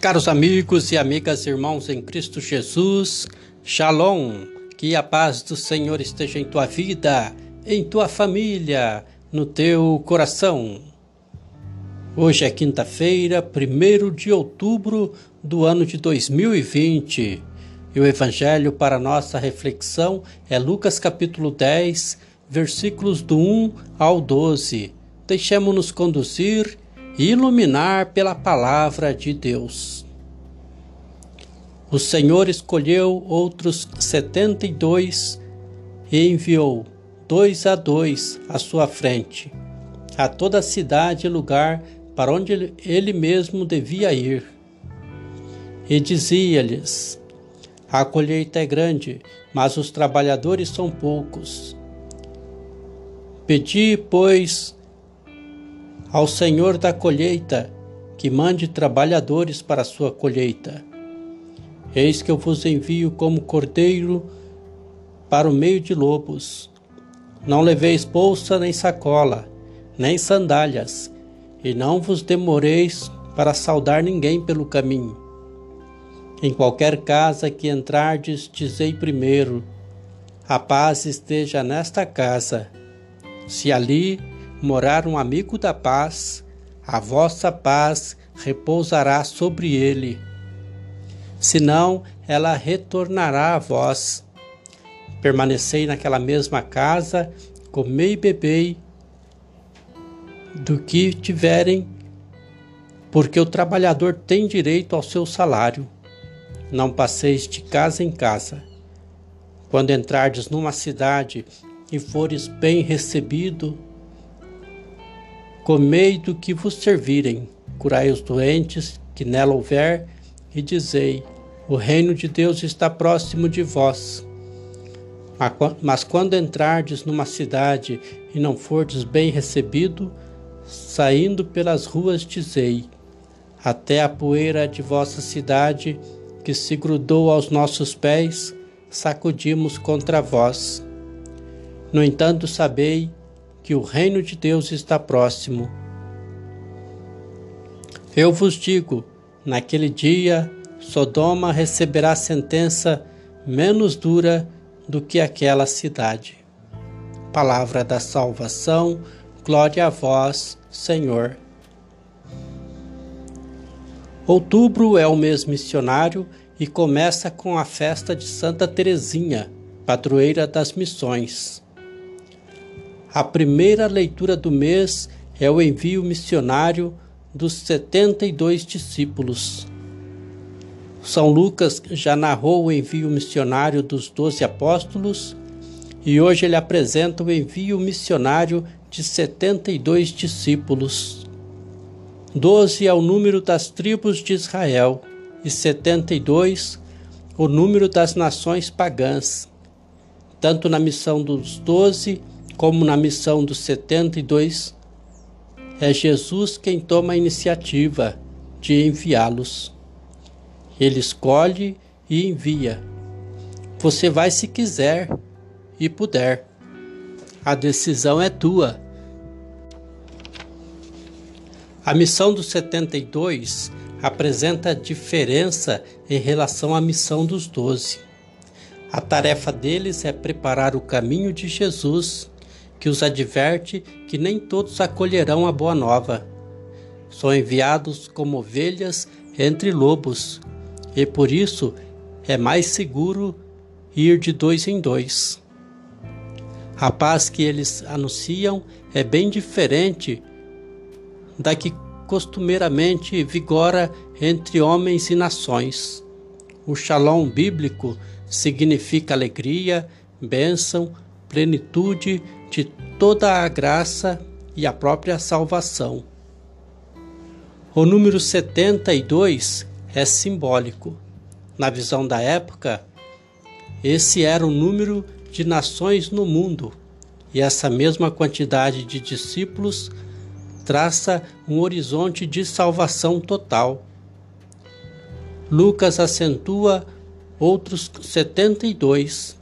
Caros amigos e amigas, irmãos em Cristo Jesus, Shalom, que a paz do Senhor esteja em tua vida, em tua família, no teu coração. Hoje é quinta-feira, 1º de outubro do ano de 2020, e o Evangelho para nossa reflexão é Lucas capítulo 10, versículos do 1 ao 12. Deixemos-nos conduzir e iluminar pela palavra de Deus. O Senhor escolheu outros 72 e enviou 2 a 2 à sua frente, a toda a cidade e lugar para onde ele mesmo devia ir. E dizia-lhes: a colheita é grande, mas os trabalhadores são poucos. Pedi, pois, ao Senhor da colheita, que mande trabalhadores para a sua colheita. Eis que eu vos envio como cordeiro para o meio de lobos. Não leveis bolsa nem sacola, nem sandálias, e não vos demoreis para saudar ninguém pelo caminho. Em qualquer casa que entrardes, dizei primeiro: a paz esteja nesta casa. Se ali morar um amigo da paz, a vossa paz repousará sobre ele. Senão, ela retornará a vós. Permanecei naquela mesma casa, comei e bebei do que tiverem, porque o trabalhador tem direito ao seu salário. Não passeis de casa em casa. Quando entrardes numa cidade e fores bem recebido, comei do que vos servirem, curai os doentes que nela houver, e dizei: o reino de Deus está próximo de vós. Mas quando entrardes numa cidade e não fordes bem recebido, saindo pelas ruas dizei: até a poeira de vossa cidade, que se grudou aos nossos pés, sacudimos contra vós. No entanto, sabei que o reino de Deus está próximo. Eu vos digo, naquele dia, Sodoma receberá sentença menos dura do que aquela cidade. Palavra da salvação, glória a vós, Senhor. Outubro é o mês missionário e começa com a festa de Santa Teresinha, padroeira das missões. A primeira leitura do mês é o envio missionário dos 72 discípulos. São Lucas já narrou o envio missionário dos 12 apóstolos e hoje ele apresenta o envio missionário de 72 discípulos. 12 é o número das tribos de Israel e 72 o número das nações pagãs. Tanto na missão dos 12 como na missão dos 72, é Jesus quem toma a iniciativa de enviá-los. Ele escolhe e envia. Você vai se quiser e puder. A decisão é tua. A missão dos 72 apresenta diferença em relação à missão dos 12. A tarefa deles é preparar o caminho de Jesus, que os adverte que nem todos acolherão a boa nova. São enviados como ovelhas entre lobos, e por isso é mais seguro ir de 2 em 2. A paz que eles anunciam é bem diferente da que costumeiramente vigora entre homens e nações. O Shalom bíblico significa alegria, bênção, plenitude de toda a graça e a própria salvação. O número 72 é simbólico. Na visão da época, esse era o número de nações no mundo, e essa mesma quantidade de discípulos traça um horizonte de salvação total. Lucas acentua outros 72.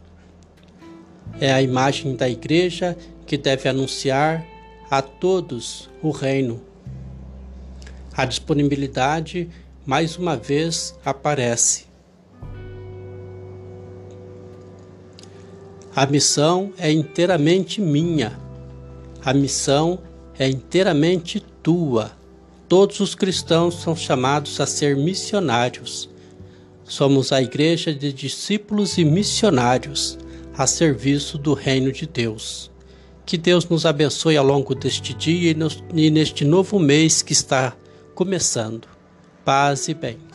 É a imagem da igreja que deve anunciar a todos o reino. A disponibilidade mais uma vez aparece. A missão é inteiramente minha. A missão é inteiramente tua. Todos os cristãos são chamados a ser missionários. Somos a igreja de discípulos e missionários a serviço do reino de Deus. Que Deus nos abençoe ao longo deste dia e neste novo mês que está começando. Paz e bem.